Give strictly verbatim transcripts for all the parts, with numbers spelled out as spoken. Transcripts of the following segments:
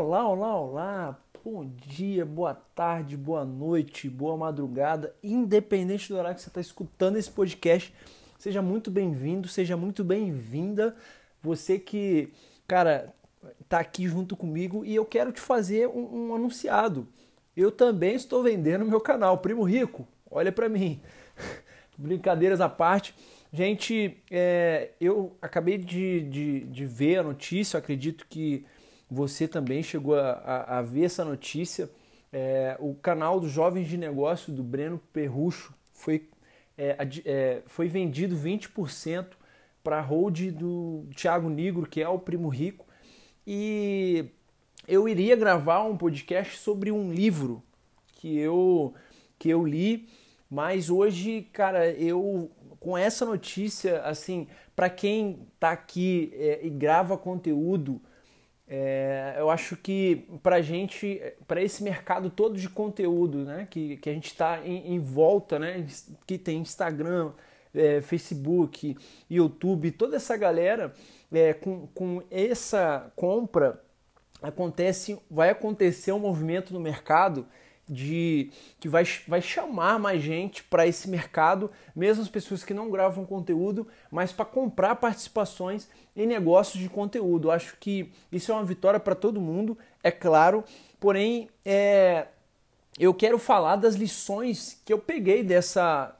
Olá, olá, olá, bom dia, boa tarde, boa noite, boa madrugada, independente do horário que você está escutando esse podcast, seja muito bem-vindo, seja muito bem-vinda, você que, cara, está aqui junto comigo e eu quero te fazer um, um anunciado, eu também estou vendendo meu canal, Primo Rico, olha para mim, brincadeiras à parte. Gente, é, eu acabei de, de, de ver a notícia, acredito que você também chegou a, a, a ver essa notícia. É, o canal dos Jovens de Negócio do Breno Perrucho foi, é, é, foi vendido vinte por cento para a holding do Thiago Nigro, que é o Primo Rico. E eu iria gravar um podcast sobre um livro que eu, que eu li, mas hoje, cara, eu... com essa notícia, assim, para quem tá aqui é, e grava conteúdo, é, eu acho que pra gente, para esse mercado todo de conteúdo, né, que, que a gente tá em, em volta, né, que tem Instagram, é, Facebook, YouTube, toda essa galera, é, com, com essa compra, acontece, vai acontecer um movimento no mercado de que vai, vai chamar mais gente para esse mercado, mesmo as pessoas que não gravam conteúdo, mas para comprar participações em negócios de conteúdo. Acho que isso é uma vitória para todo mundo, é claro, porém é, eu quero falar das lições que eu peguei dessa,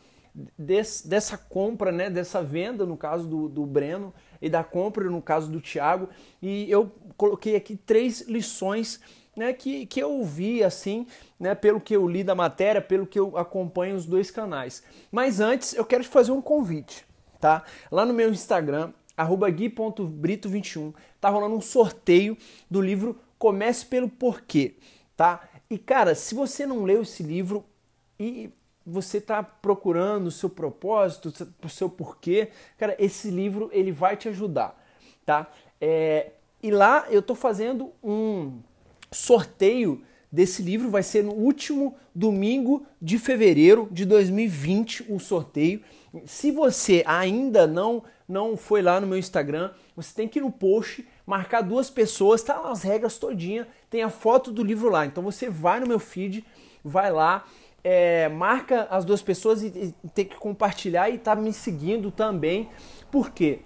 des, dessa compra, né, dessa venda, no caso do, do Breno, e da compra, no caso do Thiago, e eu coloquei aqui três lições Né, que, que eu vi, assim, né, pelo que eu li da matéria, pelo que eu acompanho os dois canais. Mas antes, eu quero te fazer um convite, tá? Lá no meu Instagram, arroba gui ponto brito vinte e um, tá rolando um sorteio do livro Comece Pelo Porquê, tá? E, cara, se você não leu esse livro e você tá procurando o seu propósito, o seu porquê, cara, esse livro, ele vai te ajudar, tá? É, e lá eu tô fazendo um... sorteio desse livro, vai ser no último domingo de fevereiro de dois mil e vinte o sorteio. Se você ainda não, não foi lá no meu Instagram, você tem que ir no post, marcar duas pessoas, tá lá as regras todinha, tem a foto do livro lá. Então você vai no meu feed, vai lá, é, marca as duas pessoas e, e tem que compartilhar e tá me seguindo também. Por quê?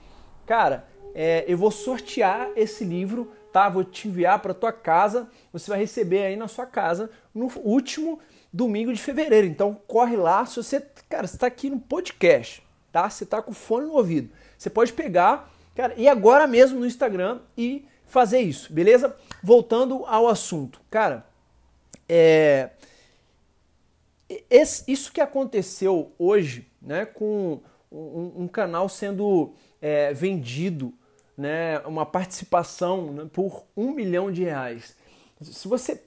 Cara, é, eu vou sortear esse livro, tá? Vou te enviar para tua casa, você vai receber aí na sua casa no último domingo de fevereiro. Então corre lá, se você, cara, você tá aqui no podcast, tá? Você tá com o fone no ouvido. Você pode pegar, cara, e agora mesmo no Instagram e fazer isso, beleza? Voltando ao assunto. Cara, é esse, isso que aconteceu hoje, né, com um, um canal sendo é, vendido, né, uma participação, né, por um milhão de reais. Se você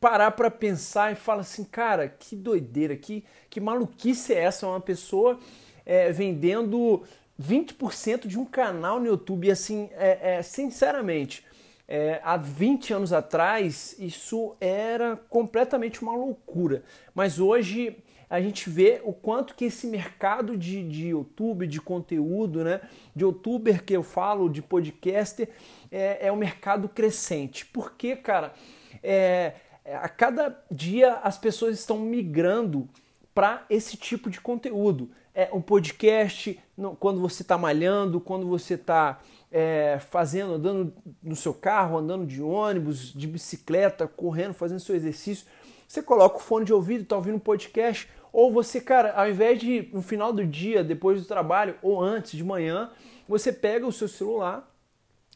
parar para pensar e falar assim, cara, que doideira, que, que maluquice é essa? Uma pessoa é, vendendo vinte por cento de um canal no YouTube. E assim, é, é, sinceramente, é, há vinte anos atrás, isso era completamente uma loucura. Mas hoje a gente vê o quanto que esse mercado de, de YouTube, de conteúdo, né, de youtuber que eu falo, de podcaster, é, é um mercado crescente. Porque, cara, é, a cada dia as pessoas estão migrando para esse tipo de conteúdo. É um podcast, não, quando você está malhando, quando você está é, fazendo, andando no seu carro, andando de ônibus, de bicicleta, correndo, fazendo seu exercício. Você coloca o fone de ouvido, está ouvindo um podcast, ou você, cara, ao invés de no final do dia, depois do trabalho, ou antes de manhã, você pega o seu celular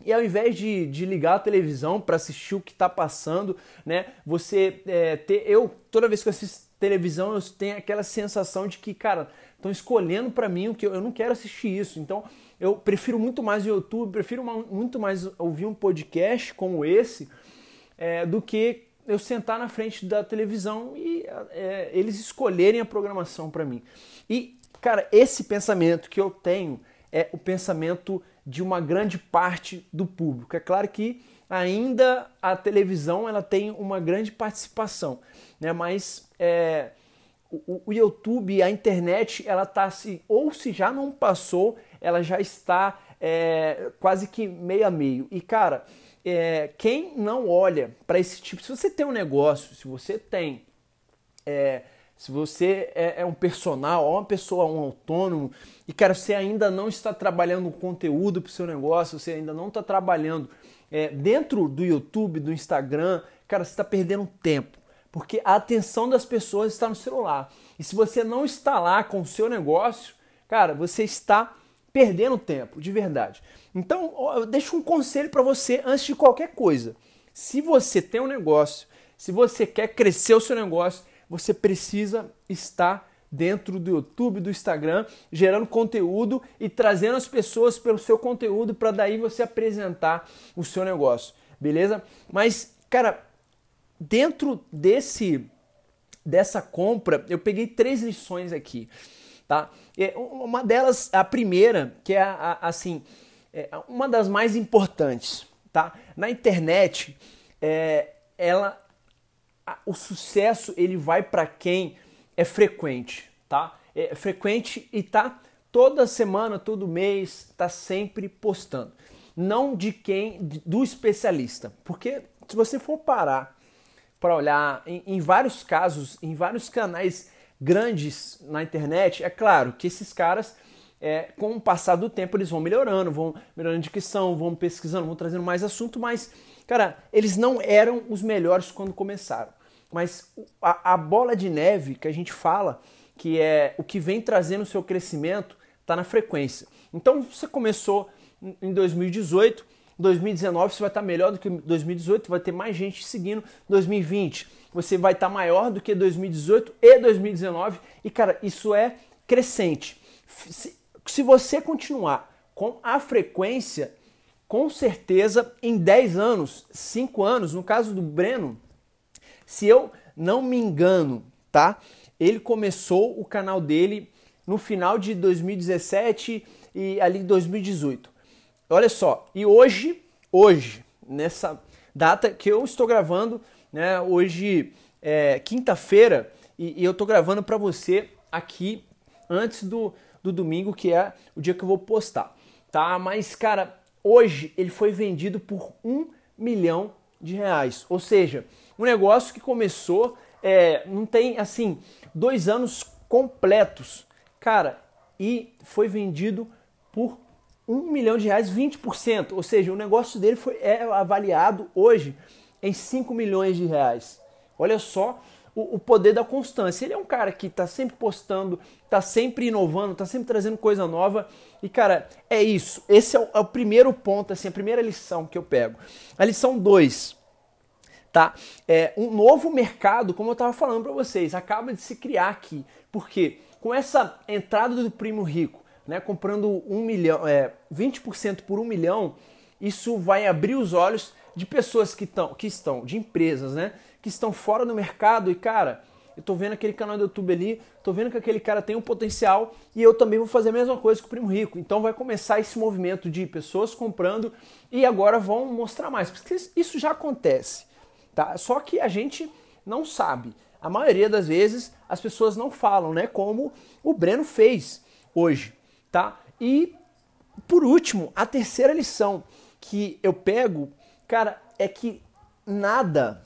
e ao invés de, de ligar a televisão para assistir o que está passando, né, você é, ter... Eu, toda vez que eu assisto televisão, eu tenho aquela sensação de que, cara, estão escolhendo para mim o que eu, eu não quero assistir isso. Então, eu prefiro muito mais o YouTube, prefiro uma, muito mais ouvir um podcast como esse é, do que... eu sentar na frente da televisão e é, eles escolherem a programação para mim. E, cara, esse pensamento que eu tenho é o pensamento de uma grande parte do público. É claro que ainda a televisão ela tem uma grande participação, né? Mas é, o, o YouTube, a internet, ela tá se, ou se já não passou, ela já está é, quase que meio a meio. E, cara... é, quem não olha para esse tipo... Se você tem um negócio, se você tem... É, se você é, é um personal, uma pessoa, um autônomo, e cara, você ainda não está trabalhando conteúdo para o seu negócio, você ainda não está trabalhando é, dentro do YouTube, do Instagram, cara, você está perdendo tempo. Porque a atenção das pessoas está no celular. E se você não está lá com o seu negócio, cara, você está perdendo tempo, de verdade. Então, eu deixo um conselho para você antes de qualquer coisa. Se você tem um negócio, se você quer crescer o seu negócio, você precisa estar dentro do YouTube, do Instagram, gerando conteúdo e trazendo as pessoas pelo seu conteúdo para daí você apresentar o seu negócio, beleza? Mas, cara... Dentro desse, dessa compra, eu peguei três lições aqui, tá? Uma delas, a primeira, que é, a, a, assim, é uma das mais importantes, tá? Na internet, é, ela, a, o sucesso ele vai para quem é frequente, tá? É frequente e tá toda semana, todo mês, tá sempre postando. Não de quem, do especialista, porque se você for parar... para olhar em, em vários casos, em vários canais grandes na internet, é claro que esses caras, é, com o passar do tempo, eles vão melhorando, vão melhorando de dicção, vão pesquisando, vão trazendo mais assunto, mas, cara, eles não eram os melhores quando começaram. Mas a, a bola de neve que a gente fala, que é o que vem trazendo o seu crescimento, está na frequência. Então, você começou em dois mil e dezoito, dois mil e dezenove você vai estar melhor do que dois mil e dezoito, vai ter mais gente seguindo. dois mil e vinte você vai estar maior do que dois mil e dezoito e dois mil e dezenove. E, cara, isso é crescente. Se, se você continuar com a frequência, com certeza, em dez anos, cinco anos, no caso do Breno, se eu não me engano, tá? Ele começou o canal dele no final de dois mil e dezessete e ali dois mil e dezoito. Olha só, e hoje, hoje, nessa data que eu estou gravando, né, hoje é quinta-feira, e, e eu estou gravando para você aqui antes do, do domingo, que é o dia que eu vou postar, tá? Mas, cara, hoje ele foi vendido por um milhão de reais, ou seja, um negócio que começou, é, não tem, assim, dois anos completos, cara, e foi vendido por um milhão de reais, vinte por cento, ou seja, o negócio dele foi, é avaliado hoje em cinco milhões de reais. Olha só o, o poder da constância. Ele é um cara que está sempre postando, está sempre inovando, está sempre trazendo coisa nova e, cara, é isso. Esse é o, é o primeiro ponto, assim, a primeira lição que eu pego. A lição dois, tá? É, um novo mercado, como eu estava falando para vocês, acaba de se criar aqui. Por quê? Com essa entrada do Primo Rico, né, comprando um milhão, é, vinte por cento por um milhão, isso vai abrir os olhos de pessoas que, tão, que estão, de empresas, né, que estão fora do mercado e, cara, eu tô vendo aquele canal do YouTube ali, tô vendo que aquele cara tem um potencial e eu também vou fazer a mesma coisa que o Primo Rico. Então vai começar esse movimento de pessoas comprando e agora vão mostrar mais, porque isso já acontece, tá? Só que a gente não sabe. A maioria das vezes as pessoas não falam, né, como o Breno fez hoje. Tá? E, por último, a terceira lição que eu pego, cara, é que nada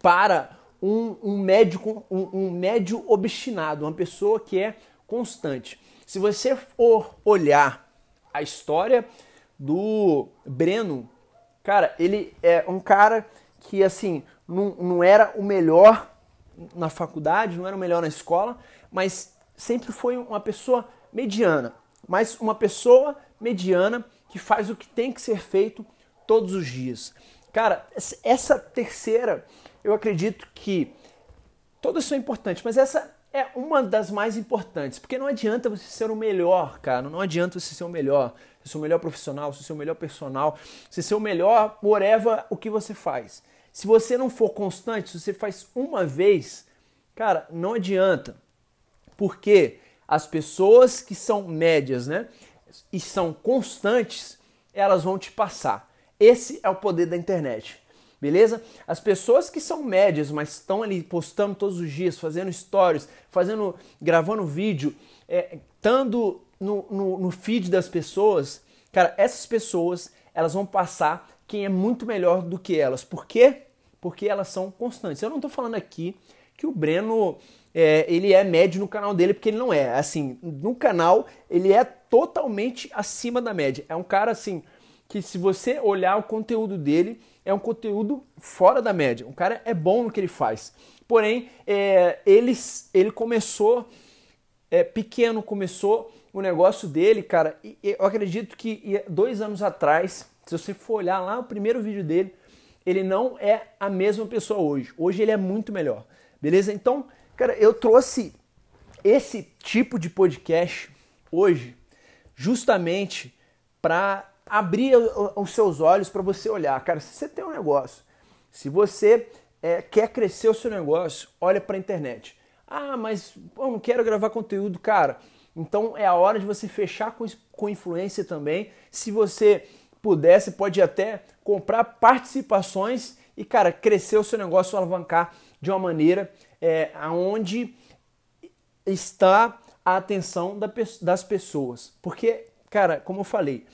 para um, um, médio, um, um médio obstinado, uma pessoa que é constante. Se você for olhar a história do Breno, cara, ele é um cara que, assim, não, não era o melhor na faculdade, não era o melhor na escola, mas sempre foi uma pessoa mediana, mas uma pessoa mediana que faz o que tem que ser feito todos os dias. Cara, essa terceira, eu acredito que todas são importantes, mas essa é uma das mais importantes, porque não adianta você ser o melhor, cara, não adianta você ser o melhor, você ser o melhor profissional, você ser o melhor personal, você ser o melhor whatever o que você faz. Se você não for constante, se você faz uma vez, cara, não adianta, porque as pessoas que são médias, né, e são constantes, elas vão te passar. Esse é o poder da internet, beleza? As pessoas que são médias, mas estão ali postando todos os dias, fazendo stories, fazendo, gravando vídeo, é, estando no, no, no feed das pessoas, cara, essas pessoas, elas vão passar quem é muito melhor do que elas. Por quê? Porque elas são constantes. Eu não estou falando aqui que o Breno é, ele é médio no canal dele, porque ele não é. Assim, no canal ele é totalmente acima da média. É um cara assim que, se você olhar o conteúdo dele, é um conteúdo fora da média. Um cara é bom no que ele faz. Porém, é, ele, ele começou é, pequeno, começou o negócio dele, cara. E, eu acredito que dois anos atrás, se você for olhar lá o primeiro vídeo dele, ele não é a mesma pessoa hoje. Hoje ele é muito melhor, beleza? Então, cara, eu trouxe esse tipo de podcast hoje justamente para abrir os seus olhos, para você olhar. Cara, se você tem um negócio, se você é, quer crescer o seu negócio, olha para a internet. Ah, mas eu não quero gravar conteúdo, cara. Então é a hora de você fechar com, com influência também. Se você puder, você pode até comprar participações e, cara, crescer o seu negócio, alavancar de uma maneira é, onde está a atenção da, das pessoas. Porque, cara, como eu falei,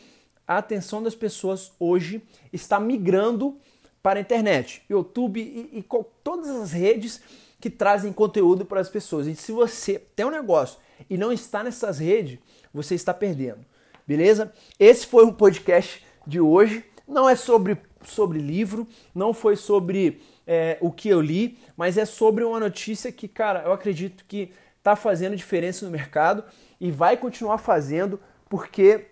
a atenção das pessoas hoje está migrando para a internet, YouTube e, e todas as redes que trazem conteúdo para as pessoas. E se você tem um negócio e não está nessas redes, você está perdendo, beleza? Esse foi o podcast de hoje. Não é sobre, sobre livro, não foi sobre é, o que eu li, mas é sobre uma notícia que, cara, eu acredito que está fazendo diferença no mercado e vai continuar fazendo, porque,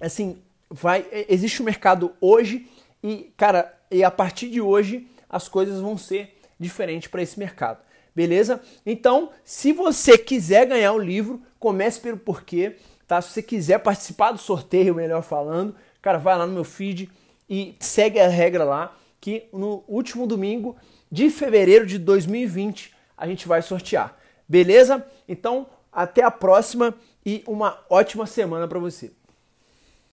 assim... Vai, existe um mercado hoje e, cara, e a partir de hoje as coisas vão ser diferentes para esse mercado, beleza? Então, se você quiser ganhar o livro, Comece Pelo Porquê, tá? Se você quiser participar do sorteio, melhor falando, cara, vai lá no meu feed e segue a regra lá, que no último domingo de fevereiro de dois mil e vinte a gente vai sortear, beleza? Então, até a próxima e uma ótima semana para você.